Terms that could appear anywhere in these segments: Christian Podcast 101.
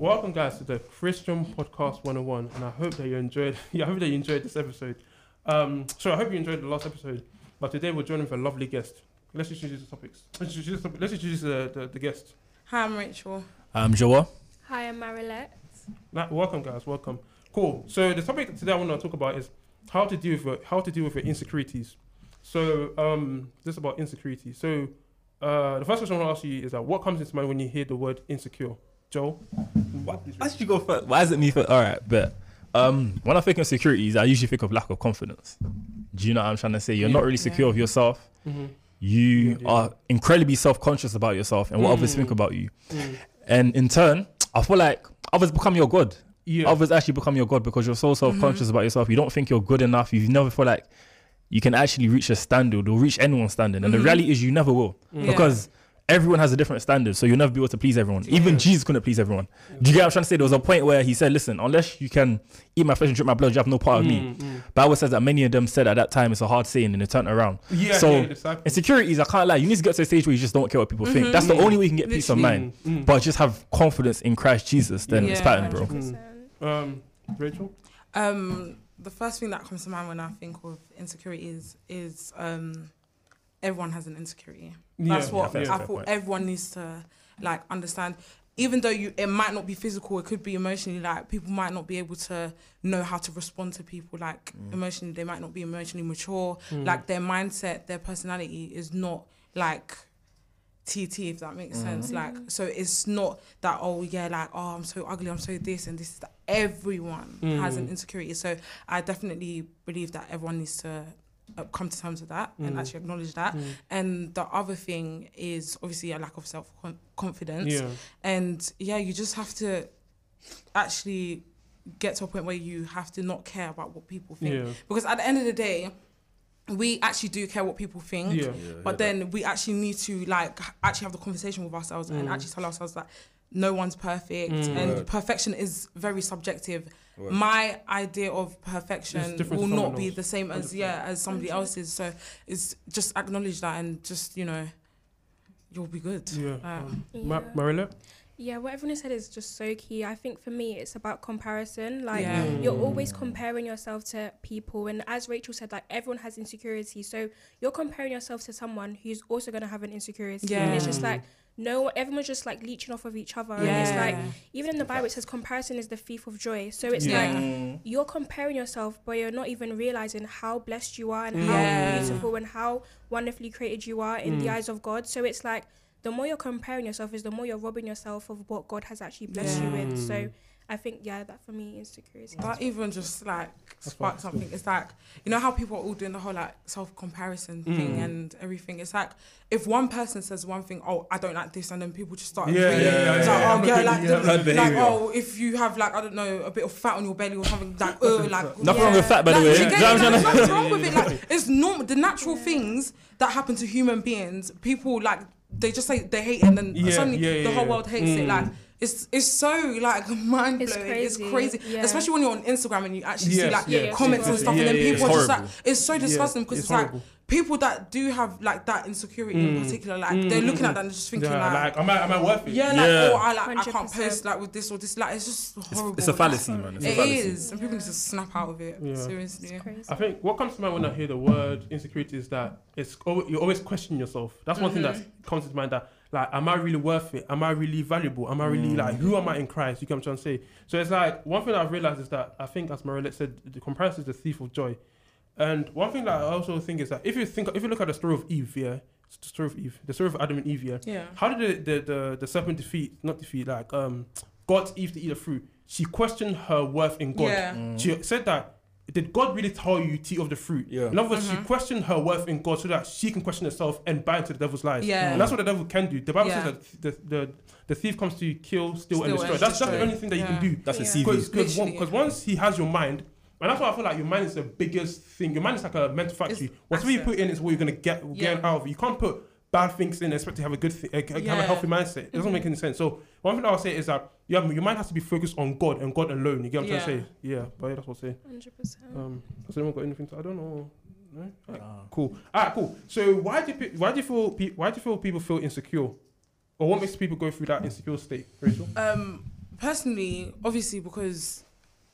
Welcome, guys, to the Christian Podcast 101, and I hope that you enjoyed. Yeah, I hope that you enjoyed this episode. So I hope you enjoyed the last episode. But today we're joined with a lovely guest. Let's introduce the topics. Let's introduce the guest. Hi, I'm Rachel. I'm Joa. Hi, I'm Marilette. Welcome, guys. Welcome. Cool. So the topic today I want to talk about is how to deal with your insecurities. So this is about insecurity. So the first question I want to ask you is that what comes into mind when you hear the word insecure? Joel? Why should you go first? Why is it me first? All right, but when I think of insecurities, I usually think of lack of confidence. Do you know what I'm trying to say? You're not really secure of yourself. Mm-hmm. You are incredibly self-conscious about yourself and what others think about you. Mm. And in turn, I feel like others become your God. Yeah. Others actually become your God because you're so self-conscious about yourself. You don't think you're good enough. You never feel like you can actually reach a standard or reach anyone's standard. And the reality is you never will because everyone has a different standard, so you'll never be able to please everyone. Even Jesus couldn't please everyone. Yeah. Do you get what I'm trying to say? There was a point where he said, listen, unless you can eat my flesh and drink my blood, you have no part of me. Bible says that many of them said at that time, it's a hard saying, and they turned around. Yeah, so insecurities, I can't lie, you need to get to a stage where you just don't care what people think. That's the only way you can get peace of mind. But just have confidence in Christ Jesus, then it's pattern, bro. Rachel? The first thing that comes to mind when I think of insecurities is... everyone has an insecurity. That's what I thought everyone needs to like understand. Even though it might not be physical, it could be emotionally. Like people might not be able to know how to respond to people. Like emotionally, they might not be emotionally mature. Like their mindset, their personality is not like TT, if that makes sense. Like so, it's not that I'm so ugly, I'm so this and this. Everyone has an insecurity. So I definitely believe that everyone needs to come to terms with that and actually acknowledge that. And the other thing is obviously a lack of self-confidence. And you just have to actually get to a point where you have to not care about what people think. Because at the end of the day, we actually do care what people think, but then we actually need to actually have the conversation with ourselves and actually tell ourselves that no one's perfect and perfection is very subjective. My idea of perfection will not be the same as as somebody else's. So it's just acknowledge that and just you'll be good. Marilette? Yeah, what everyone has said is just so key. I think for me, it's about comparison. You're always comparing yourself to people. And as Rachel said, everyone has insecurity. So you're comparing yourself to someone who's also going to have an insecurity. Yeah. And it's just everyone's just leeching off of each other. Yeah. And it's even in the Bible, it says comparison is the thief of joy. So it's you're comparing yourself, but you're not even realizing how blessed you are and how beautiful and how wonderfully created you are in the eyes of God. So it's the more you're comparing yourself is the more you're robbing yourself of what God has actually blessed you with. So I think, that for me is insecurity. That even just sparked something. It's you know how people are all doing the whole self-comparison thing and everything. It's if one person says one thing, oh, I don't like this, and then people just start if you have I don't know, a bit of fat on your belly or something, nothing wrong with fat, by the way. Nothing wrong with it. It's normal. The natural things that happen to human beings, people they just say they hate it and then suddenly the whole world hates it. It's so mind-blowing. It's crazy. Yeah. Especially when you're on Instagram and you actually see comments and stuff, and then people are just it's so disgusting because it's horrible. People that do have that insecurity in particular, they're looking at that and just thinking am I worth it? I can't post with this or this. It's just horrible. It's a fallacy, man. It's a fallacy. It is, and people need to snap out of it. Seriously, it's crazy. I think what comes to mind when I hear the word insecurity is that you always question yourself. That's one thing that comes to mind. That am I really worth it? Am I really valuable? Am I really who am I in Christ? You get what I'm trying to say? So it's one thing I've realized is that I think, as Marilette said, the comparison is the thief of joy. And one thing that I also think is that if you look at the story of Eve, the story of Adam and Eve, how did the serpent got Eve to eat the fruit? She questioned her worth in God. Yeah. She said that, did God really tell you to eat of the fruit? Yeah. In other words, she questioned her worth in God so that she can question herself and bind to the devil's lies. Yeah. And that's what the devil can do. The Bible says that the thief comes to kill, steal, and destroy. That's the only thing that you can do. That's a CV. Because once he has your mind, and that's why I feel your mind is the biggest thing. Your mind is like a mental factory. Whatever you put in is what you're going to get out of it. You can't put bad things in and expect to have a good thing, have a healthy mindset. It doesn't make any sense. So one thing I'll say is that your mind has to be focused on God and God alone. You get what I'm trying to say? Yeah, but that's what I'll say. 100%. Has anyone got anything to? I don't know. No? Right. Cool. All right, cool. So why do you feel people feel insecure, or what makes people go through that insecure state, Rachel? Personally, obviously, because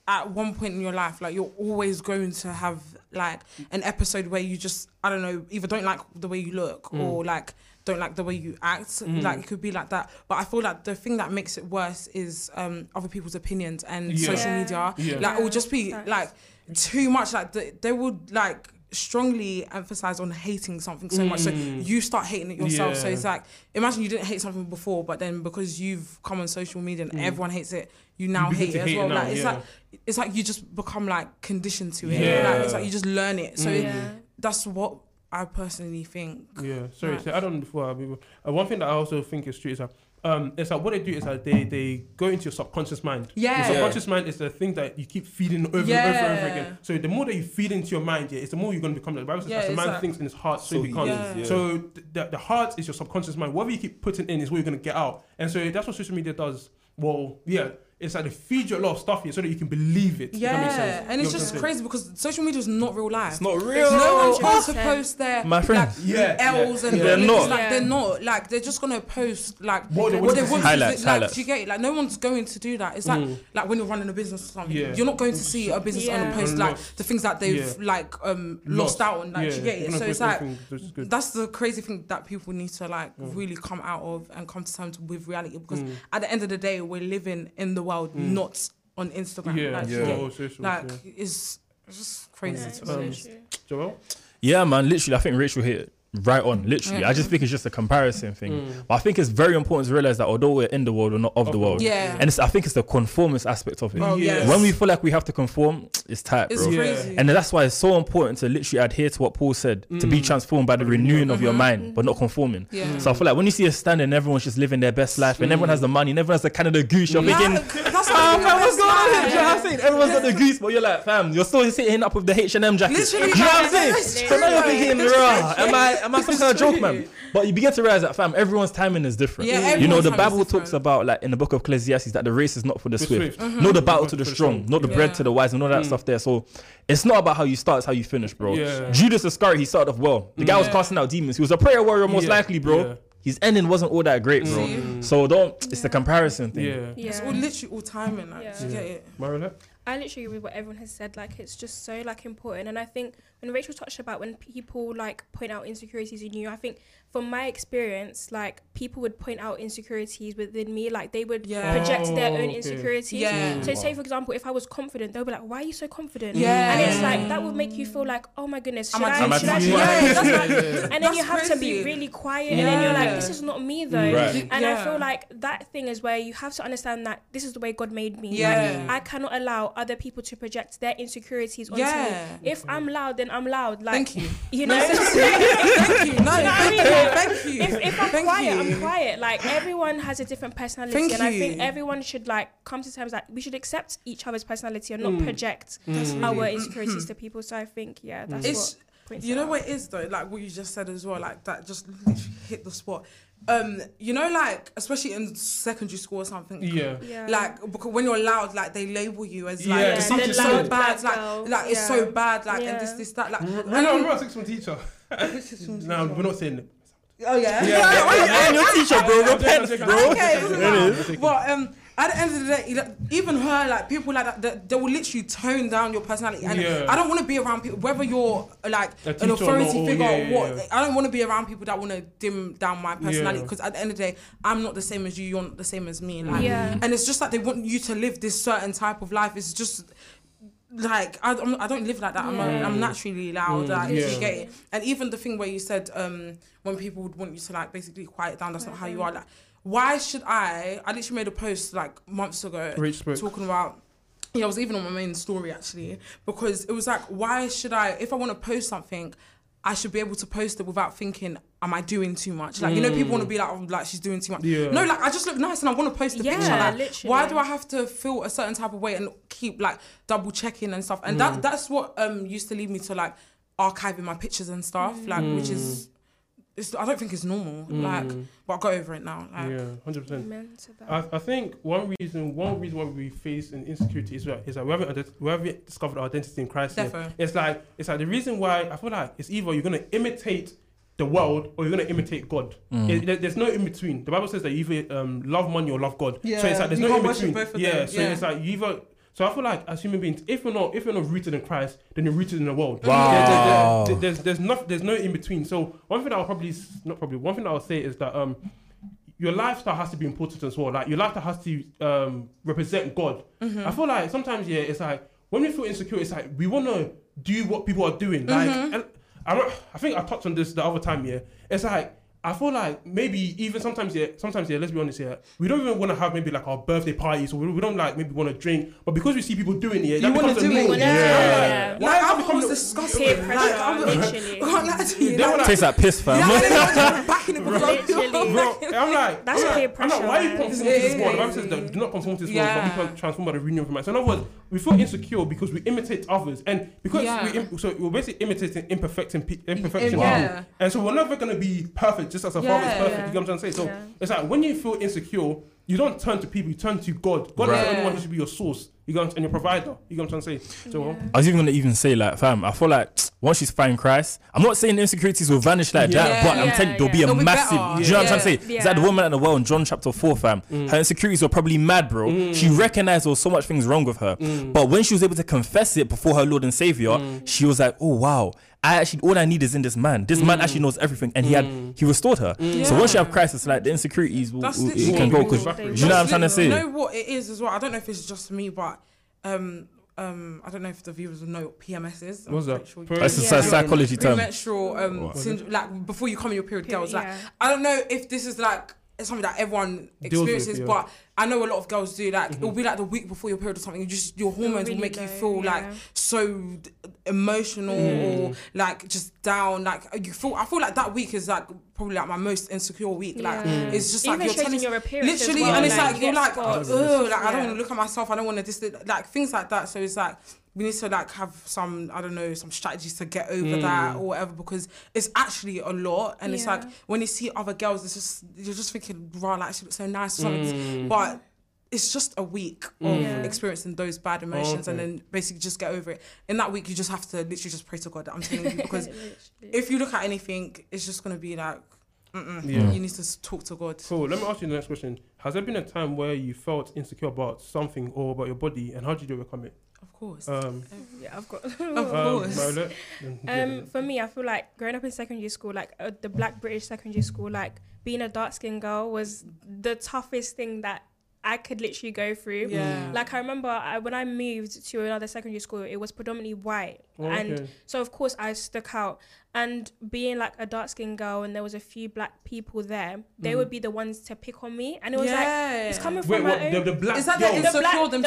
at one point in your life, like, you're always going to have, like, an episode where you just, I don't know, either don't like the way you look or, like, don't like the way you act. Like, it could be like that. But I feel like the thing that makes it worse is other people's opinions and social media. Like, it will just be, like, too much. Like, they would, like, strongly emphasize on hating something so much, so you start hating it yourself. So it's like, imagine you didn't hate something before, but then because you've come on social media and everyone hates it, you now hate it as well. Like, it's like, it's like you just become, like, conditioned to it. Like, it's like you just learn it. So that's what I personally think. So I don't know before. I mean, one thing that I also think is true is that it's like what they do is that they go into your subconscious mind. Your subconscious mind is the thing that you keep feeding over and over and over again. So the more that you feed into your mind, it's the more you're going to become. The Bible says as a man thinks in his heart, so he becomes. So the heart is your subconscious mind. Whatever you keep putting in is what you're going to get out. And so that's what social media does. Well, it's like they feed you a lot of stuff here so that you can believe it. And it's just crazy because social media is not real life. It's not real. No one's going to post their L's and they're not. Like, they're not. Like, they're just going to post, like, what they want highlights, to do. Do you get it? Like, no one's going to do that. It's like, like when you're running a business or something, you're not going to see a business owner post, like, the things that they've, like, lost out on. Like, do you get it? So it's like, that's the crazy thing that people need to, like, really come out of and come to terms with reality, because at the end of the day, we're living in the world, not on Instagram. It's just crazy to us. Joel? Yeah, man, literally, I think Rachel hit it right on, literally. I just think it's just a comparison thing. But I think it's very important to realise that although we're in the world, we're not of the world. And I think it's the conformance aspect of it. When we feel like we have to conform, it's tight, bro. Crazy. And that's why it's so important to literally adhere to what Paul said, to be transformed by the renewing of your mind, but not conforming. So I feel like when you see a standing, everyone's just living their best life, and everyone has the money, and everyone has the Canada Goose, you're thinking, what's going on here? Do you know what I'm saying? Everyone's got the goose, but you're like, fam, you're still sitting up with the H&M jacket. Literally, do you know what I'm saying? So now you're thinking, am I some kind of joke, man? But you begin to realize that, fam, everyone's timing is different. You know, the Bible talks about, like, in the book of Ecclesiastes, that the race is not for the swift, not the battle to the strong, not the bread to the wise, and all that stuff there. So it's not about how you start, it's how you finish, bro. Judas Iscariot, he started off well. The guy was casting out demons. He was a prayer warrior, most likely, bro. His ending wasn't all that great, bro. So don't, it's the comparison thing. It's all literally all timing, like, you get it. Marilyn? I literally agree with what everyone has said. Like, it's just so, like, important. And I think when Rachel touched about when people, like, point out insecurities in you, I think from my experience, like, people would point out insecurities within me. Like, they would project their own insecurities. So say, for example, if I was confident, they'll be like, why are you so confident? And it's like, that would make you feel like, oh my goodness, should I? And then you have to be really quiet. And then you're like, this is not me though. And I feel like that thing is where you have to understand that this is the way God made me. Like, I cannot allow other people to project their insecurities onto me. If I'm loud, then I'm loud. Like, thank you. You know? Thank you. If I'm quiet, I'm quiet. Like, everyone has a different personality. And I think everyone should, like, come to terms that we should accept each other's personality and not project our insecurities to people. So I think, that's what... You know what it is, though? Like, what you just said as well, like, that just hit the spot. You know, like, especially in secondary school or something. Like, because when you're loud, like, they label you as, like, it's so bad. Like, it's so bad. Like, and this, that. Like, I remember a sixth-form teacher. No, we're not saying it. Oh yeah. And your teacher, bro. Repent, bro. Okay, but at the end of the day, even her, like, people like that, they will literally tone down your personality. And I don't want to be around people, whether you're, like, an authority figure or what. I don't want to be around people that want to dim down my personality, because at the end of the day, I'm not the same as you. You're not the same as me. Like, and it's just like they want you to live this certain type of life. It's just. Like, I don't live like that. I'm naturally loud. Like, you get it. And even the thing where you said when people would want you to, like, basically quiet down, that's not how you are. Like, why should I literally made a post, like, months ago talking about, I was even on my main story, actually, because it was like, why should I, if I want to post something, I should be able to post it without thinking, am I doing too much? Like, you know, people want to be like, oh, like, she's doing too much. No, like, I just look nice and I want to post the picture. Like, literally. Why do I have to feel a certain type of way and keep, like, double checking and stuff? And that's what used to lead me to, like, archiving my pictures and stuff, like, which is, I don't think it's normal. Like, but I got over it now. Like, 100%. I think one reason why we face an insecurity is that we haven't discovered our identity in Christ yet. It's like the reason why I feel like it's either you're gonna imitate the world or you're going to imitate God. There's no in between. The Bible says that you either love money or love God. Yeah. So it's like there's no in between. So it's like you either. So I feel like as human beings, if you're not rooted in Christ, then you're rooted in the world. Wow. There's no in between. So one thing that I'll say is that your lifestyle has to be important as well. Like your lifestyle has to represent God. Mm-hmm. I feel like sometimes it's like when we feel insecure, it's like we want to do what people are doing. Like I think I touched on this the other time. It's like. I feel like maybe even sometimes, let's be honest here, we don't even want to have maybe like our birthday parties or we don't like maybe want to drink, but because we see people doing it, you want to do it. Yeah. Like alcohol is disgusting. Like I can't lie to you. Tastes like piss, fam. Back in the club. I'm like, that's peer pressure. I'm like, why are you conforming to this world? The Bible says that do not conform to this world, but be transformed by the renewing of your mind. So in other words, we feel insecure because we imitate others, and because we're basically imitating imperfection. Wow. And so we're never gonna be perfect. Just as a father is perfect, you know what I'm saying? So it's like when you feel insecure, you don't turn to people, you turn to God. God is the only one who should be your source, and your provider. You know what I'm saying? So I was even gonna say like, fam, I feel like once she's finding Christ, I'm not saying the insecurities will vanish like that, but I'm telling you, there'll be a massive. Do you know what I'm saying? It's like the woman at the well in John chapter 4, fam. Her insecurities were probably mad, bro. She recognized there was so much things wrong with her, but when she was able to confess it before her Lord and Savior, she was like, oh wow. All I need is in this man. This man actually knows everything, and he restored her. So once you have Christ, it's like the insecurities can go. Because you know what I'm trying to say. You know what it is as well. I don't know if it's just me, but I don't know if the viewers will know what PMS is. What's that? That's a psychology term. Premenstrual syndrome, like before you come in your period, girls. Like I don't know if this is like. It's something that everyone experiences, but I know a lot of girls do. Like it'll be like the week before your period or something. Your hormones will make you feel like so emotional or like just down. Like you feel. I feel like that week is like probably like my most insecure week. Like it's just like even you're telling your appearance literally, well, and it's like you're like, oh, like I don't want to look at myself. I don't want to like things like that. So it's like. We need to like have some, I don't know, some strategies to get over that or whatever, because it's actually a lot. And it's like, when you see other girls, it's just, you're just thinking, wow, like she looks so nice. But it's just a week of experiencing those bad emotions and then basically just get over it. In that week, you just have to literally just pray to God, that I'm telling you, because if you look at anything, it's just gonna be like, you need to talk to God. Cool, let me ask you the next question. Has there been a time where you felt insecure about something or about your body, and how did you overcome it? Of course. For me, I feel like growing up in secondary school, like the Black British secondary school, like being a dark-skinned girl was the toughest thing that I could literally go through. Like I remember when I moved to another secondary school, it was predominantly white. And so of course I stuck out. And being like a dark-skinned girl and there was a few black people there, they would be the ones to pick on me. And it was like, it's coming from my own. The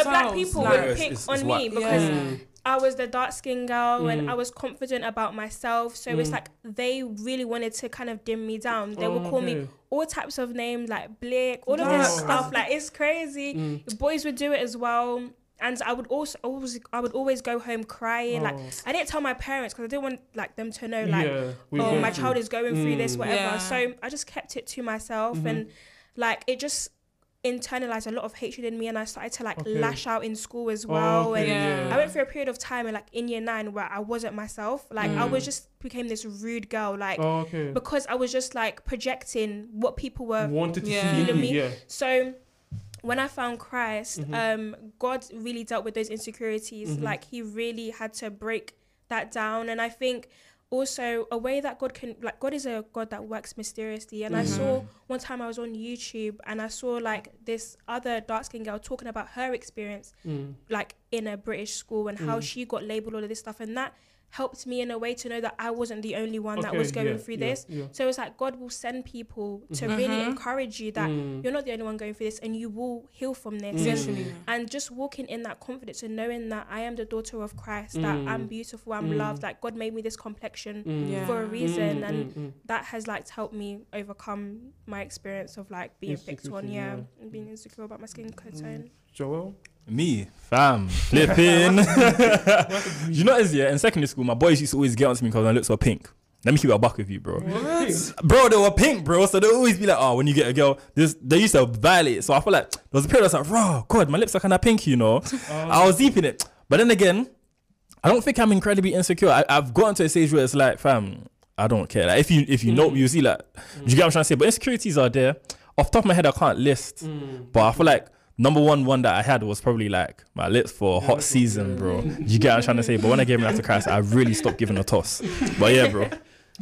black people would pick on me because I was the dark-skinned girl and I was confident about myself. So it's like they really wanted to kind of dim me down. They would call me all types of names, like Blick, all of this stuff. Like it's crazy. Boys would do it as well. And I would always go home crying. Like I didn't tell my parents because I didn't want like them to know like, oh, my child is going through this, whatever. So I just kept it to myself and like it just internalized a lot of hatred in me, and I started to like lash out in school as well. I went through a period of time and like in year 9 where I wasn't myself. Like I was just became this rude girl, like because I was just like projecting what people were wanted to see in me. So when I found Christ, God really dealt with those insecurities. Like he really had to break that down. And I think also a way that God can, like God is a God that works mysteriously. And I saw one time I was on YouTube and I saw like this other dark-skinned girl talking about her experience, like in a British school and how she got labeled all of this stuff. And that helped me in a way to know that I wasn't the only one that was going through this. So it's like God will send people to really encourage you that you're not the only one going through this and you will heal from this. And just walking in that confidence and knowing that I am the daughter of Christ, that I'm beautiful, I'm loved, that God made me this complexion for a reason. And that has like helped me overcome my experience of like being picked on, and being insecure about my skin concern. Joel? Me, fam, flipping. You know, in secondary school, my boys used to always get onto me because I looked so pink. Let me keep it a buck with you, bro. What? Bro, they were pink, bro. So they'll always be like, oh, when you get a girl, they used to violate. So I feel like there was a period I was like, oh, God, my lips are kind of pink, you know. I was deep in it. But then again, I don't think I'm incredibly insecure. I've gotten to a stage where it's like, fam, I don't care. Like if you know, you see like, you get what I'm trying to say? But insecurities are there. Off the top of my head, I can't list. But I feel like number one that I had was probably like my lips for a hot season, bro. You get what I'm trying to say? But when I gave Life to Christ, I really stopped giving a toss. But yeah, bro.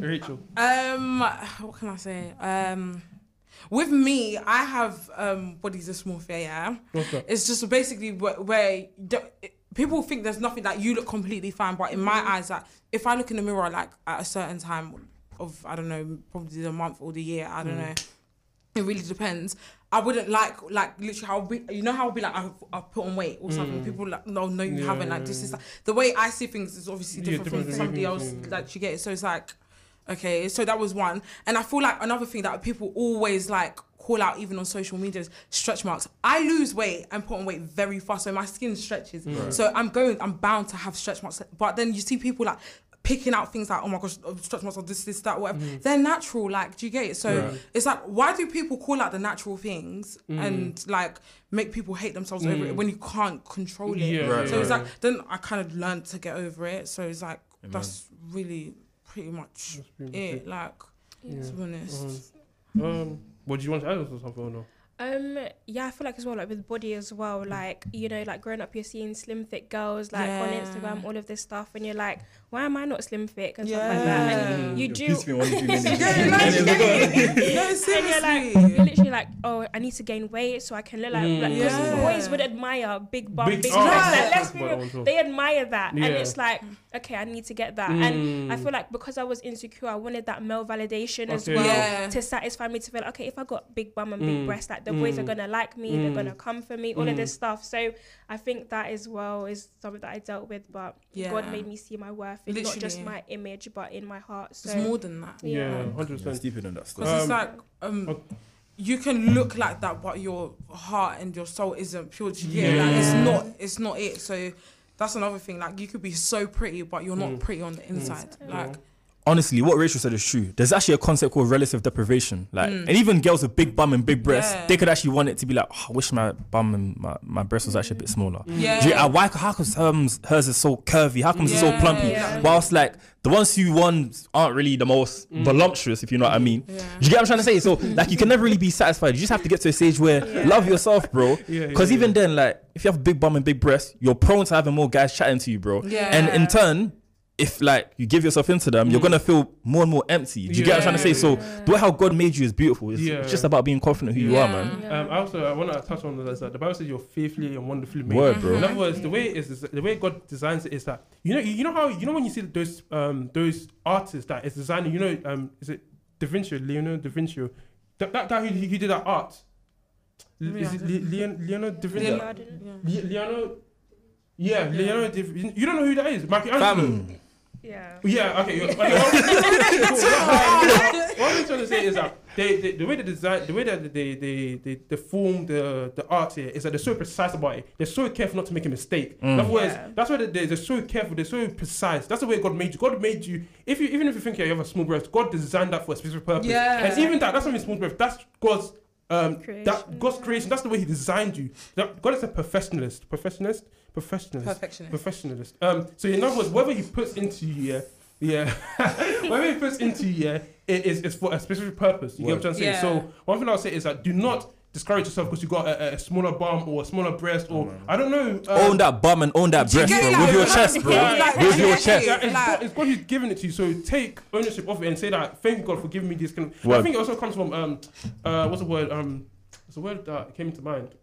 Rachel. What can I say? With me, I have body dysmorphia, yeah? Okay. It's just basically where people think there's nothing, that like, you look completely fine, but in my eyes, like, if I look in the mirror like at a certain time of, I don't know, probably the month or the year, I don't know, it really depends. I wouldn't like literally, I'll be, you know how I'll be like, I've put on weight or something. People like, no, you haven't. Like this is like, the way I see things is obviously different from somebody else. Like you get it, so it's like, okay. So that was one, and I feel like another thing that people always like call out, even on social media, is stretch marks. I lose weight and put on weight very fast, so my skin stretches. Right. So I'm bound to have stretch marks. But then you see people like picking out things like, oh my gosh, stretch marks, or this, that, whatever. They're natural, like, do you get it? So it's like, why do people call out the natural things and like make people hate themselves over it when you can't control it? Yeah. Right, so it's like, then I kind of learned to get over it. So it's like, that's really pretty much it, like, to be honest. What do you want to add or something or no? Yeah, I feel like as well, like with body as well, like, you know, like growing up, you're seeing slim, thick girls, like on Instagram, all of this stuff. And you're like, why am I not slim, thick? And stuff like that. And you do. And you're literally like, oh, I need to gain weight so I can look like boys would admire big bum, big breasts. They admire that. And it's like, okay, I need to get that. And I feel like because I was insecure, I wanted that male validation as well to satisfy me, to feel like, okay, if I got big bum and big breasts, like, the boys are gonna like me, they're gonna come for me, all of this stuff. So I think that as well is something that I dealt with, but God made me see my worth in not just my image, but in my heart. So it's more than that. Yeah, 100%. It's deeper than that stuff. Because it's like, you can look like that, but your heart and your soul isn't pure. Like, it's not it. So that's another thing. Like, you could be so pretty, but you're not pretty on the inside. Like. Honestly, what Rachel said is true. There's actually a concept called relative deprivation. Like, and even girls with big bum and big breasts, they could actually want it to be like, oh, I wish my bum and my breast was actually a bit smaller. Why? How come hers is so curvy? How come it's so plumpy? Whilst like the ones who won aren't really the most voluptuous, if you know what I mean. You get what I'm trying to say? So like, you can never really be satisfied. You just have to get to a stage where love yourself, bro. Because even then, like, if you have a big bum and big breasts, you're prone to having more guys chatting to you, bro. And in turn, if like you give yourself into them, you're gonna feel more and more empty. Do you get what I'm trying to say? So the way how God made you is beautiful. It's just about being confident who you are, man. I want to touch on this, that the Bible says you're faithfully and wonderfully made. Word, bro. In other words, the way God designs it is that, you know when you see those artists that is designing, is it Da Vinci, Leonardo Da Vinci, that guy who did that art? Is it Leonardo Da Vinci? Leonardo. You don't know who that is? Michelangelo. Yeah. Okay. What I'm trying to say is that the way they design, the way that they form the art here is that they're so precise about it. They're so careful not to make a mistake. In other words, that's why they're so careful. They're so precise. That's the way God made you. God made you. If you, even if you think you have a small breast, God designed that for a specific purpose. And even that's not a small breast. That's God's creation. God's creation. That's the way He designed you. God is a perfectionist. Perfectionist. So in other words, whatever He puts into you, whatever He puts into you, it's for a specific purpose. You get what I'm saying? So one thing I'll say is that do not discourage yourself because you got a smaller bum or a smaller breast, or I don't know. Own that bum and own that breast, bro. With your chest, bro. With your chest. It's God who's giving it to you. So take ownership of it and say that, thank God for giving me this kind of. I think it also comes from what's the word? It's a word that came to mind.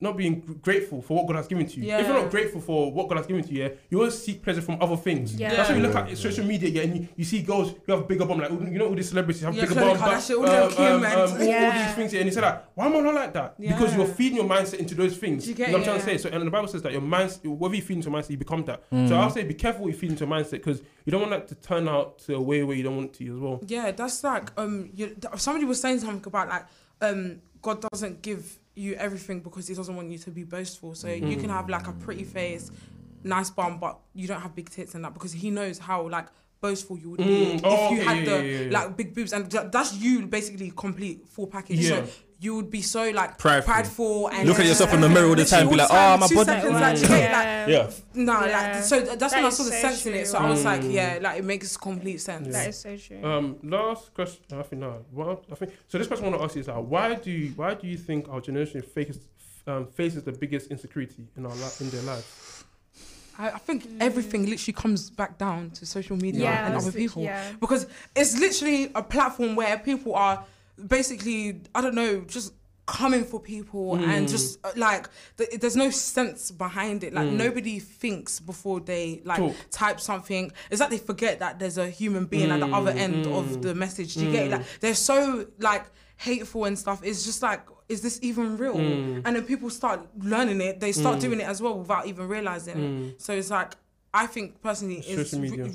Not being grateful for what God has given to you. If you're not grateful for what God has given to you, you always seek pleasure from other things. That's why you look at social media, and you see girls who have bigger bum, like, all these celebrities have bigger bum, all these things, and you say like, why am I not like that? Because you're feeding your mindset into those things. You know what I'm trying to say? So, and the Bible says that your mindset, whatever you feed into your mindset, you become that. So I'll say, be careful what you feed into your mindset, because you don't want that to turn out to a way where you don't want it to as well. Yeah, that's like, somebody was saying something about like, God doesn't give you everything because He doesn't want you to be boastful. So you can have like a pretty face, nice bum, but you don't have big tits and that, because He knows how like boastful you would be if you had like big boobs, and that's you basically complete full package. So you would be so like prideful and look at yourself in the mirror all the time, be like, oh, my body. So that's when I saw the sense in it. So I was like, yeah, like it makes complete sense. That is so true. Last question, I think now. So this question I want to ask you is like, why do you think our generation faces the biggest insecurity in their lives? I think everything literally comes back down to social media and other people because it's literally a platform where people are basically, I don't know, just coming for people and just like there's no sense behind it. Like nobody thinks before they like type something. It's like they forget that there's a human being at the other end of the message. Do you get it? Like they're so like hateful and stuff. It's just like, is this even real? And then people start learning it. They start doing it as well without even realizing it. So it's like, I think personally,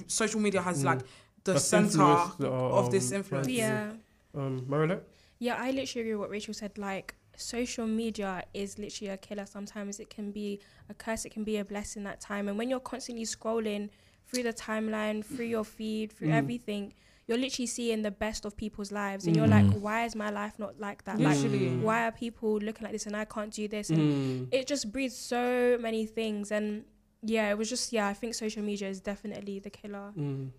social media has like the center of this influence. Yeah. Marilyn? Yeah, I literally agree with what Rachel said. Like, social media is literally a killer. Sometimes it can be a curse, it can be a blessing at time. And when you're constantly scrolling through the timeline, through your feed, through everything, you're literally seeing the best of people's lives. And you're like, why is my life not like that? Literally. Like, why are people looking like this and I can't do this? And it just breeds so many things. And yeah, it was just, I think social media is definitely the killer.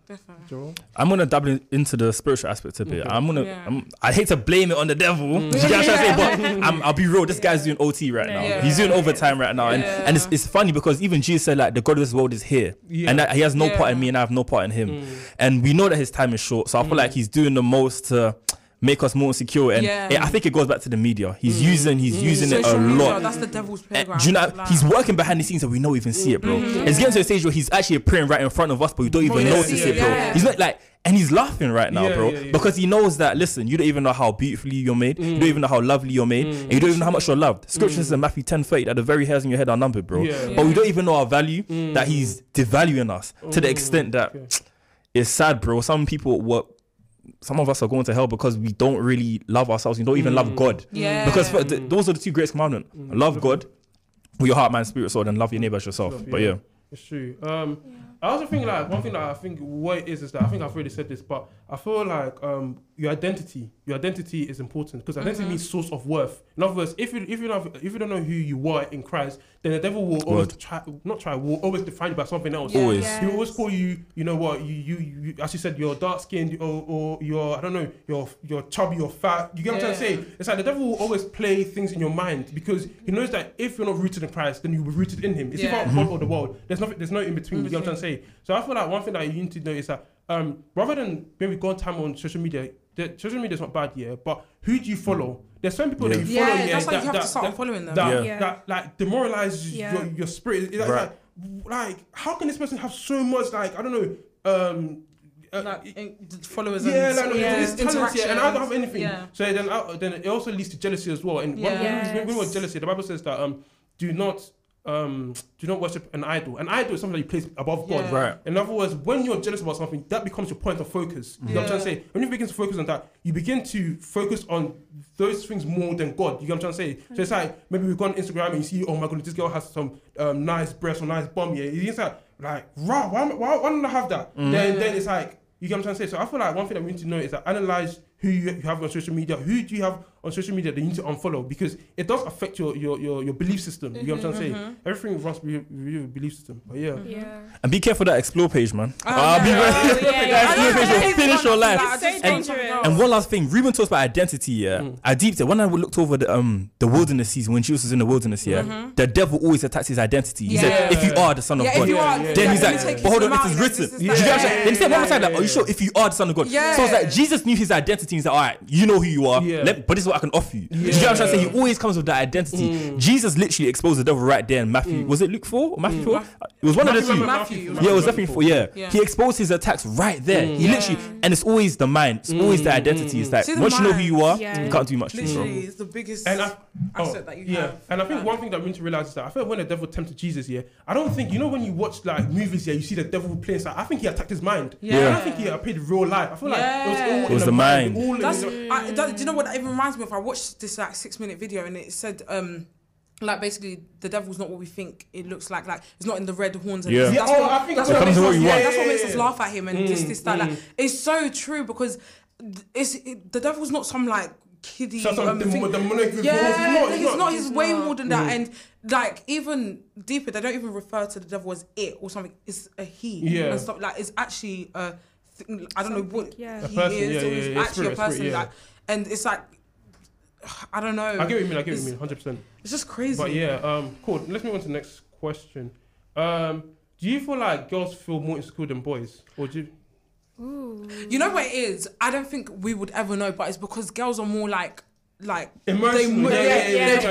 Definitely. I'm going to double into the spiritual aspect a bit. I'm going to, I hate to blame it on the devil, you get what I'm trying to say? But I'll be real, this guy's doing OT right now. He's doing overtime right now. And it's funny because even Jesus said like, the God of this world is here. And that he has no part in me and I have no part in him. And we know that his time is short. So I feel like he's doing the most to make us more insecure, and I think it goes back to the media. He's using it a lot. That's the devil's playground. Do you know, he's working behind the scenes and we don't even see it, bro. It's getting to a stage where he's actually praying right in front of us, but we don't even notice it, bro. He's not like, and he's laughing right now, bro, because he knows that, listen, you don't even know how beautifully you're made, you don't even know how lovely you're made, and you don't even know how much you're loved. Scripture says in Matthew 10:30 that the very hairs in your head are numbered, bro. But we don't even know our value, that he's devaluing us to the extent that it's sad, bro. Some of us are going to hell because we don't really love ourselves. We don't even love God. Because those are the two greatest commandments. Love God with your heart, mind, spirit, soul, and love your neighbor as yourself. But it's true. I also think like, one thing that I think what it is that I think I've already said this, but I feel like your identity is important because identity means source of worth. In other words, if you don't know who you are in Christ, then the devil will always will always define you by something else. Yeah. Always. Yes. He will always call you, you know what, you as you said, you're dark skinned or you're, I don't know, you're chubby, you're fat. You get what I'm trying to say? It's like the devil will always play things in your mind because he knows that if you're not rooted in Christ, then you'll be rooted in him. It's about God or the world. There's no in between, you get what I'm trying to say? So I feel like one thing that you need to know is that rather than maybe go time on social media, social media is not bad, but who do you follow? There's some people that you follow, that's why you have to start following them. That like demoralizes your spirit. It's right. Like, how can this person have so much, like, I don't know, followers and I don't have anything. So then it also leads to jealousy as well. And when we're jealousy, the Bible says that do not worship an idol. An idol is something that you place above God. Right. In other words, when you're jealous about something, that becomes your point of focus. You know what I'm trying to say? When you begin to focus on that, you begin to focus on those things more than God. You know what I'm trying to say? So it's like, maybe we go on Instagram and you see, oh my God, this girl has some nice breasts or nice bum. It's like wow, why don't I have that? Then it's like, you get what I'm trying to say? So I feel like one thing that we need to know is that analyze who you have on social media. Who do you have on social media that you need to unfollow? Because it does affect your belief system. You get what I'm trying to say? Everything runs with your belief system. But and be careful that explore page, man. Explore page will finish your life. It's so dangerous. And one last thing, Ruben talks about identity. I deeped it. When I looked over the wilderness season, when Jesus was in the wilderness, the devil always attacks his identity. He said, "If you are the Son of God," then he's like, "But hold on, it is written." Then he said one more time, "Like, are you sure if you are the Son of God?" So it's like Jesus knew his identity. He's like, "All right, you know who you are, but this is what I can offer you." Do you know what I'm trying to say? He always comes with that identity. Jesus literally exposed the devil right there in Matthew. Was it Luke 4 or Matthew 4? It was one of the two. It was definitely 4. He exposed his attacks right there. He literally, and it's always the mind. It's always the identity. It's like, once you know who you are, you can't do much. Literally, it's the biggest asset that you have. And I think one thing that we need to realize is that I feel when the devil tempted Jesus, I don't think, you know, when you watch like movies, you see the devil playing. I think he attacked his mind. I don't think he appeared real life. I feel like it was the mind. Do you know what that even reminds me of? I watched this like 6-minute video and it said like basically the devil's not what we think it looks like. Like it's not in the red horns. And that's what makes us laugh at him and this that. Like, it's so true because the devil's not some like kiddie. So it's not. It's way more than that. And like even deeper, they don't even refer to the devil as it or something. It's a he. Yeah. And stuff. Like it's actually a thing, I don't know what he is. Yeah, it's actually a person. Like, and it's like, I don't know. I get what you mean. I get what you mean. 100%. It's just crazy. But yeah, cool. Let's move on to the next question. Do you feel like girls feel more insecure than boys, or do you? Ooh. You know what it is? I don't think we would ever know, but it's because girls are more like emotional. But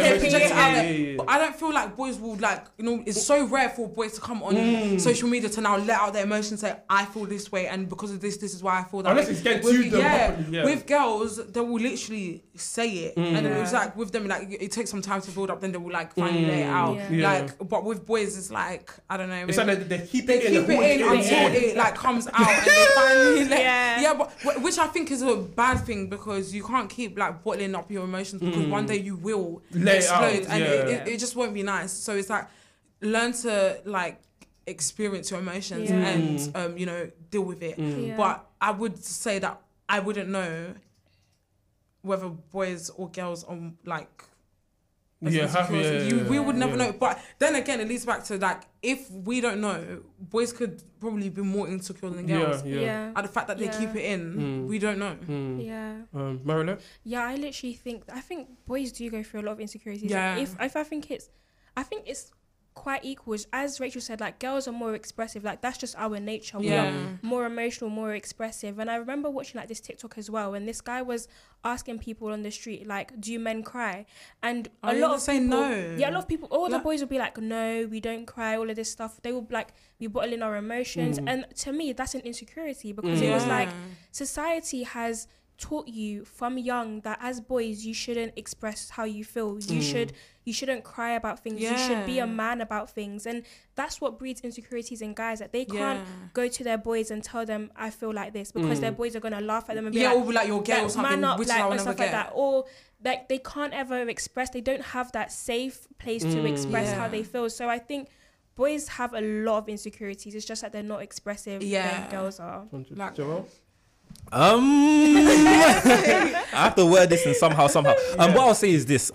I don't feel like boys will like, you know, it's so rare for boys to come on social media to now let out their emotions, say I feel this way and because of this, this is why I feel that. Unless it's getting to them. Yeah, with girls, they will literally say it, and it's like with them, like it takes some time to build up, then they will like finally let it out. Yeah. Like, but with boys, it's like I don't know. It's like they keep it in until it like comes out, and they finally let. Yeah, but which I think is a bad thing because you can't keep like bottling up your emotions because one day you will explode and it just won't be nice. So it's like learn to like experience your emotions and you know, deal with it. But I would say that I wouldn't know whether boys or girls are like we would never know. But then again, it leads back to like if we don't know, boys could probably be more insecure than girls. At the fact that they keep it in, we don't know. Marilyn? Yeah, I literally think boys do go through a lot of insecurities. Yeah. Like if I think it's quite equal. As Rachel said, like girls are more expressive. Like that's just our nature. Yeah. We are more emotional, more expressive. And I remember watching like this TikTok as well, and this guy was asking people on the street like, "Do men cry?" And a lot of say people, no. Yeah, a lot of people. All the boys will be like, "No, we don't cry." All of this stuff. They will like be bottling our emotions, and to me, that's an insecurity because it was like society has taught you from young that as boys you shouldn't express how you feel. You shouldn't cry about things. You should be a man about things, and that's what breeds insecurities in guys, that they can't go to their boys and tell them I feel like this because their boys are gonna laugh at them and be like you're gay or something, man up, which like, or stuff like that, or like they can't ever express. They don't have that safe place to express how they feel. So I think boys have a lot of insecurities. It's just that they're not expressive than girls are. Like, I have to word this in somehow. What I'll say is this.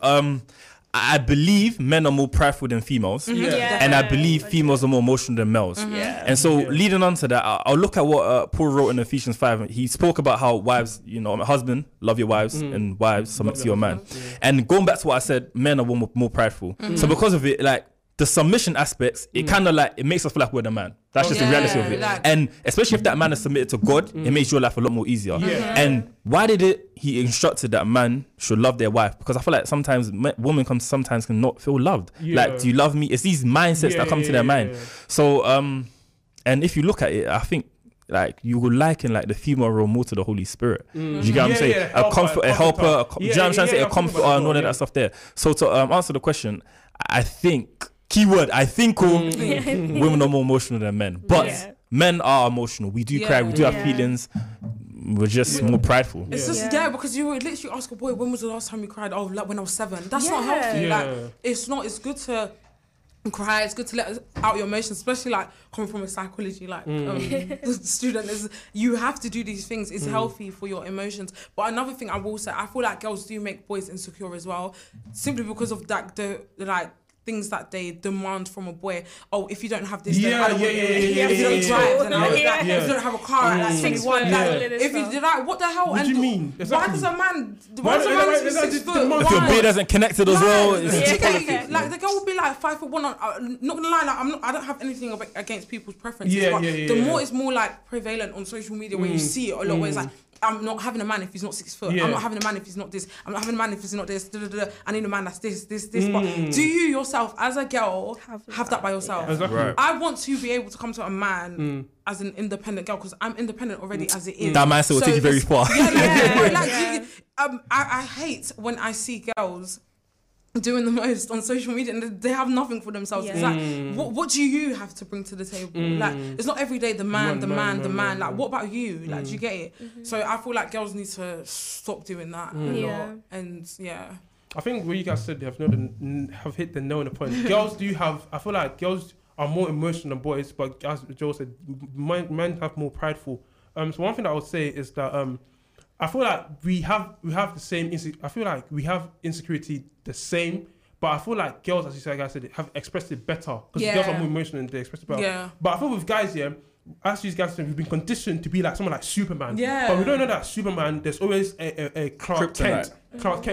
I believe men are more prideful than females, and I believe females are more emotional than males. And so, leading on to that, I'll look at what Paul wrote in Ephesians 5. He spoke about how wives, you know, husband, love your wives, and wives submit to your man. And going back to what I said, men are more prideful. So because of it, like the submission aspects, it kind of like it makes us feel like we're the man. That's just the reality of it. Like, and especially if that man is submitted to God, it makes your life a lot more easier. And why did he instructed that man should love their wife? Because I feel like sometimes women can not feel loved. Like, do you love me? It's these mindsets that come to their mind. So, and if you look at it, I think like you will liken like the female role more to the Holy Spirit. Do you get what I'm saying? A comfort, a helper. Do you know what I'm trying to say? A comforter and all that stuff there. So to answer the question, I think, keyword, I think women are more emotional than men, but men are emotional. We do cry, we do have feelings. We're just more prideful. It's just because you would literally ask a boy, when was the last time you cried? Oh, like when I was 7. That's not healthy. Like it's not. It's good to cry. It's good to let out your emotions, especially like coming from a psychology like student. You have to do these things. It's healthy for your emotions. But another thing I will say, I feel like girls do make boys insecure as well, simply because of that the things that they demand from a boy. Oh, if you don't have this, then I don't want it. If you don't drive, then I don't like, if you don't have a car, I like 6'1", if you do that, what the hell? What do you mean? Why does a man, why does a man 6 foot? If your beard isn't connected as well, it's like the girl will be like 5'1". I'm not gonna lie, like, I don't have anything against people's preferences, but the more it's more like prevalent on social media where you see it a lot, where it's like, I'm not having a man if he's not 6 foot. I'm not having a man if he's not this. I'm not having a man if he's not this. Da, da, da, da. I need a man that's this, this, this. But do you yourself, as a girl, have that by yourself? Exactly. Right. I want to be able to come to a man as an independent girl because I'm independent already as it is. That mindset will take you very far. I hate when I see girls doing the most on social media and they have nothing for themselves. It's like, what do you have to bring to the table? Like, it's not every day the man. Like, what about you? Like, do you get it? So I feel like girls need to stop doing that a lot. And I think what you guys said, have hit the nail on the point. Girls do have, I feel like girls are more emotional than boys, but as Joel said, men have more prideful. So one thing that I would say is that I feel like we have the same. I feel like we have insecurity the same, but I feel like girls, as you said, like I said, have expressed it better because girls are more emotional and they express it better. Yeah. But I feel with guys, as these guys, we've been conditioned to be like someone like Superman. Yeah. But we don't know that Superman, there's always a Clark Kent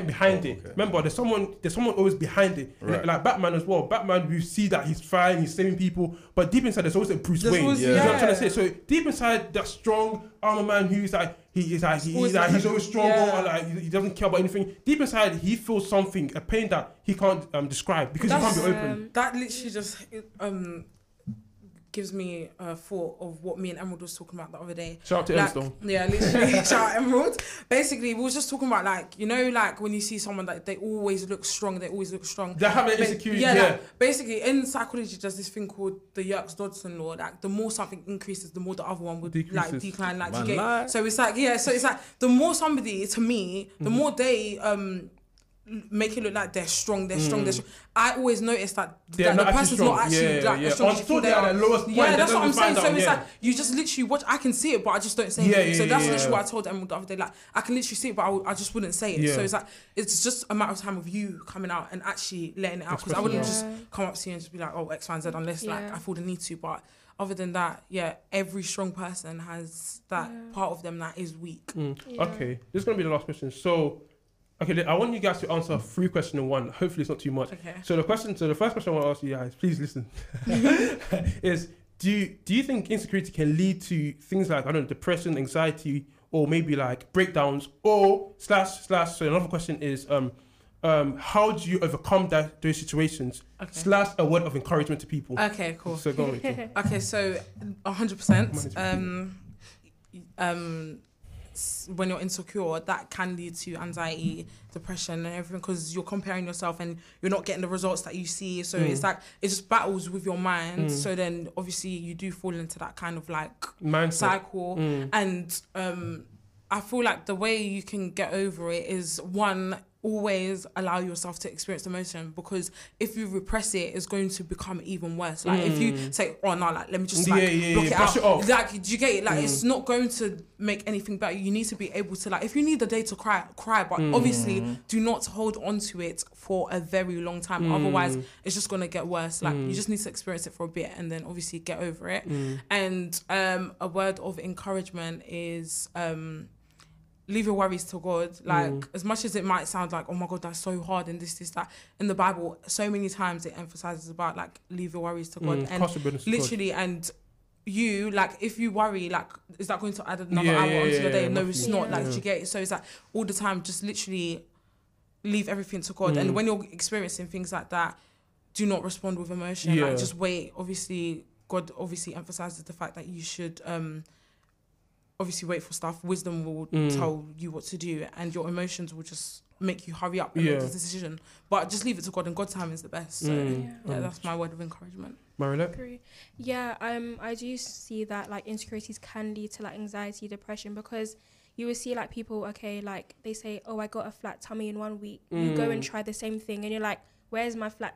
behind it. Okay. Remember, there's someone always behind it. Right. Like Batman as well. Batman, we see that he's fine, he's saving people, but deep inside, there's always a Bruce Wayne. You know what I'm trying to say? So deep inside, that strong armor man who's like, he's always strong, or like he doesn't care about anything. Deep inside, he feels something, a pain that he can't describe because he can't be open. That literally just gives me a thought of what me and Emerald was talking about the other day. Shout out to Emerald. Yeah, literally, shout out Emerald. Basically, we were just talking about when you see someone that they always look strong, They have an insecurity, basically, in psychology, there's this thing called the Yerkes-Dodson law, the more something increases, the more the other one would decline. So it's the more somebody, to me, the more they, make it look like they're strong. I always notice that, the person's not actually as strong as you think they are. Yeah, that's what I'm saying. So it's you just literally watch. I can see it, but I just don't say anything. So that's literally what I told Emerald the other day. I can literally see it, but I just wouldn't say it. Yeah. So it's it's just a matter of time of you coming out and actually letting it out. Because I wouldn't just come up to you and just be like, oh, X, Y, and Z, unless I feel the need to. But other than that, every strong person has that part of them that is weak. Okay, this is going to be the last question. So, okay, I want you guys to answer 3 questions in one. Hopefully, it's not too much. Okay. So the first question I want to ask you guys, please listen, is do you think insecurity can lead to things like, I don't know, depression, anxiety, or maybe like breakdowns, or / so another question is, how do you overcome those situations? Okay. / a word of encouragement to people. Okay, cool. So go on, Rachel. Okay, so 100%. When you're insecure, that can lead to anxiety, depression, and everything, because you're comparing yourself and you're not getting the results that you see. So it's it just battles with your mind. So then obviously you do fall into that kind of mindset cycle. And I feel like the way you can get over it is, one, always allow yourself to experience emotion, because if you repress it, it's going to become even worse. If you say, oh no, let me just block it out, do you get it? It's not going to make anything better. You need to be able to, if you need a day to cry, but obviously do not hold on to it for a very long time. Otherwise it's just going to get worse. You just need to experience it for a bit and then obviously get over it. And a word of encouragement is, leave your worries to God. As much as it might sound like, oh my God, that's so hard, and this, that. In the Bible, so many times it emphasizes about leave your worries to God, and literally, and you if you worry, is that going to add another hour onto your day? No, it's not. Do you get it? So it's all the time, just literally leave everything to God. And when you're experiencing things like that, do not respond with emotion. Just wait. Obviously, God obviously emphasizes the fact that you should. Obviously wait for stuff. Wisdom will tell you what to do, and your emotions will just make you hurry up and make this decision. But just leave it to God, and God's time is the best. So that's my word of encouragement. Marilyn? Yeah, I do see that insecurities can lead to anxiety, depression, because you will see people, they say, oh, I got a flat tummy in 1 week. You go and try the same thing and you're like, where's my flat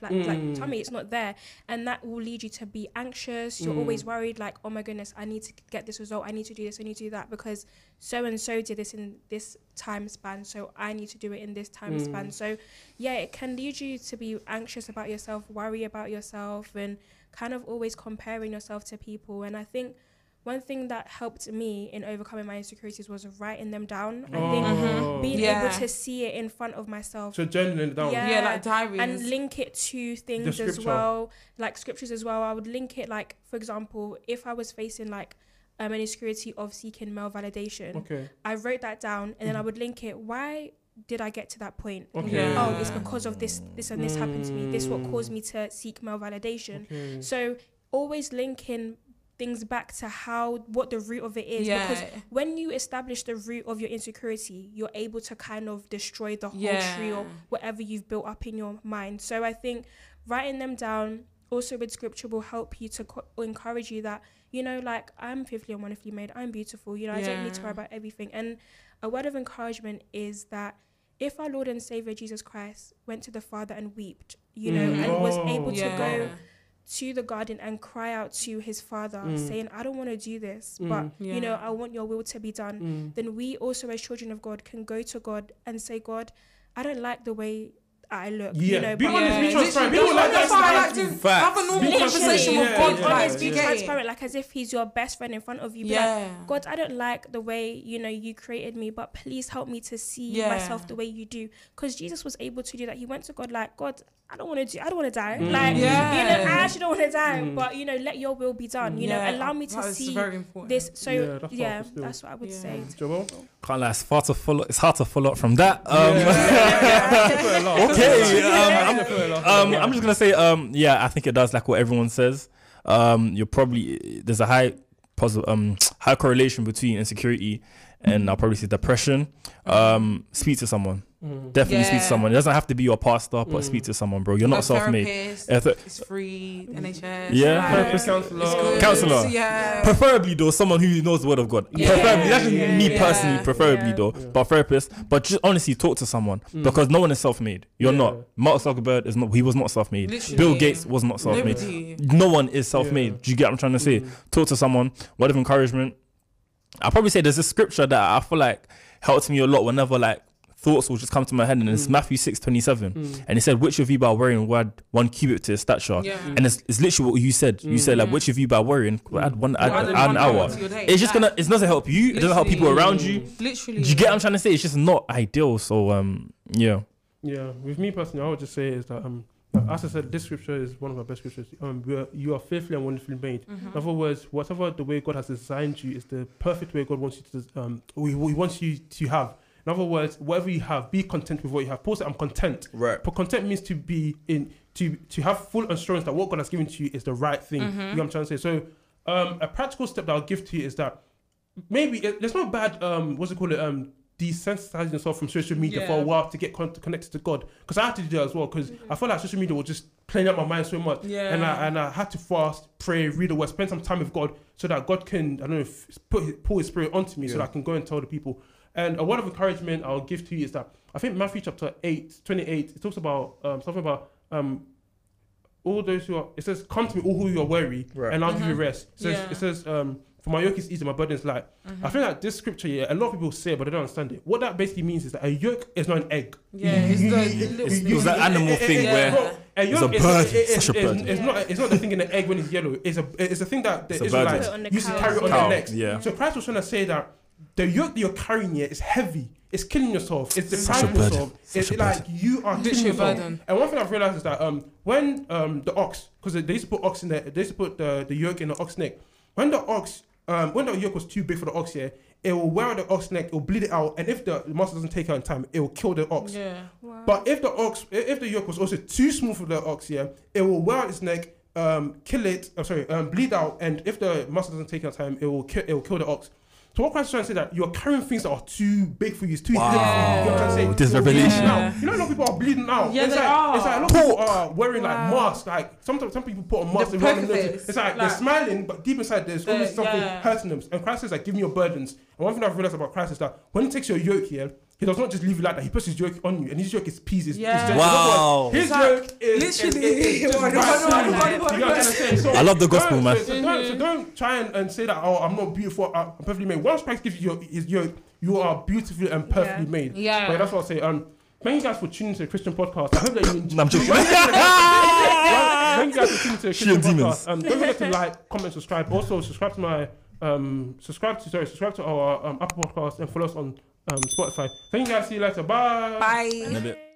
tummy? It's not there. And that will lead you to be anxious. You're always worried, oh my goodness, I need to get this result, I need to do this, I need to do that, because so and so did this in this time span, so I need to do it in this time span. So it can lead you to be anxious about yourself, worry about yourself, and kind of always comparing yourself to people. And I think one thing that helped me in overcoming my insecurities was writing them down. I think being able to see it in front of myself. So journaling down. Yeah, diaries. And link it to things as well, scriptures as well. I would link it, for example, if I was facing an insecurity of seeking male validation, I wrote that down and then I would link it. Why did I get to that point? Oh, it's because of this and this happened to me. This what caused me to seek male validation. So always linking things back to what the root of it is, because when you establish the root of your insecurity, you're able to kind of destroy the whole tree or whatever you've built up in your mind. So I think writing them down also with scripture will help you to encourage you that, I'm fearfully and wonderfully made, I'm beautiful, I don't need to worry about everything. And a word of encouragement is that if our Lord and Savior Jesus Christ went to the Father and weeped, and was able to go to the garden and cry out to his father, saying, I don't want to do this, but you know, I want your will to be done, then we also as children of God can go to God and say, God, I don't like the way I look, you know, be honest, be transparent. People like that. Have a normal conversation with God. Be honest, be transparent, like as if he's your best friend in front of you. Be like, God, I don't like the way, you know, you created me, but please help me to see myself the way you do. Because Jesus was able to do that. He went to God like, God, I don't want to die. Like, you know, I actually don't want to die, but you know, let your will be done. You know, allow me to see this. So that's what I would say. Can't lie, it's hard to follow up from that. Okay, I'm just gonna say, yeah, I think it does, like what everyone says. You're probably, there's a high correlation between insecurity and I'll probably say depression. Speak to someone. Definitely speak to someone. It doesn't have to be your pastor, but speak to someone, bro. You're not self-made. It's free, NHS. Counselor. Yeah. Preferably though, someone who knows the word of God. Preferably, that's just me personally. Preferably though, but therapist. But just honestly, talk to someone because no one is self-made. You're not. Mark Zuckerberg is not. He was not self-made. Literally. Bill Gates was not self-made. No one is self-made. Do you get what I'm trying to say? Talk to someone. Word of encouragement. I'll probably say there's a scripture that I feel like helps me a lot whenever like thoughts will just come to my head, and it's Matthew 6:27, and it said, which of you by worrying will add one cubit to his stature? And it's literally what you said. You said like, which of you by worrying will add an hour? It's just gonna, it doesn't help you, it doesn't help people around you. Literally, do you get what I'm trying to say? It's just not ideal. So yeah, with me personally, I would just say is that as I said, this scripture is one of my best scriptures. You are faithfully and wonderfully made. In other words, whatever the way God has designed you is the perfect way God wants you to he wants you to have. In other words, whatever you have, be content with what you have. Paul said, I'm content. Right. But content means to be in to have full assurance that what God has given to you is the right thing. You know what I'm trying to say? So a practical step that I'll give to you is that maybe there's no bad desensitizing yourself from social media for a while to get connected to God, because I had to do that as well, because I felt like social media was just playing up my mind so much, and I had to fast, pray, read the word, spend some time with God, so that God can, I don't know, pour his spirit onto me, so that I can go and tell the people. And a word of encouragement I'll give to you is that I think Matthew chapter 8:28, it talks about something about all those who are, it says, come to me all who you are weary, and I'll give you rest. It says, for my yoke is easy, my burden is light. I feel like this scripture, a lot of people say it, but they don't understand it. What that basically means is that a yoke is not an egg. It's that animal thing where it's a bird. It's such a bird. It's not the thing in the egg when it's yellow. It's a thing that the Israelites used to carry on their necks. So Christ was trying to say that the yoke that you're carrying here is heavy. It's killing yourself. It's depriving yourself. It's like you are killing yourself. And one thing I've realized is that when the ox, because they used to put ox in there, they used to put the yoke in the ox neck. When the ox, when the yoke was too big for the ox, it will wear the ox neck, it will bleed it out, and if the master doesn't take it out in time, it will kill the ox. But if the yoke was also too small for the ox, it will wear out its neck, bleed out, and if the master doesn't take it out in time, it will kill the ox. So what Christ is trying to say that you're carrying things that are too big for you, it's too heavy. Wow, this revelation. You know, a lot of people are bleeding out. Yeah, they are. It's like a lot of people are wearing like masks. Like sometimes some people put a mask around them. It's like they're smiling, but deep inside there's always something hurting them. And Christ says, like, give me your burdens. And one thing I've realized about Christ is that when he takes your yoke here, he does not just leave you like that. He puts his yoke on you, and his yoke is peace. His yoke is literally. I love the gospel, man. So don't try and say that, oh, I'm not beautiful, I'm perfectly made. Once Christ gives you his yoke, you are beautifully and perfectly made. But that's what I say. Thank you guys for tuning to the Christian Podcast. I hope that you enjoyed Thank you guys for tuning to the Christian Podcast. Don't forget to like, comment, subscribe. Also, subscribe to our Apple Podcast and follow us on Spotify. Thank you guys. See you later. Bye. Bye.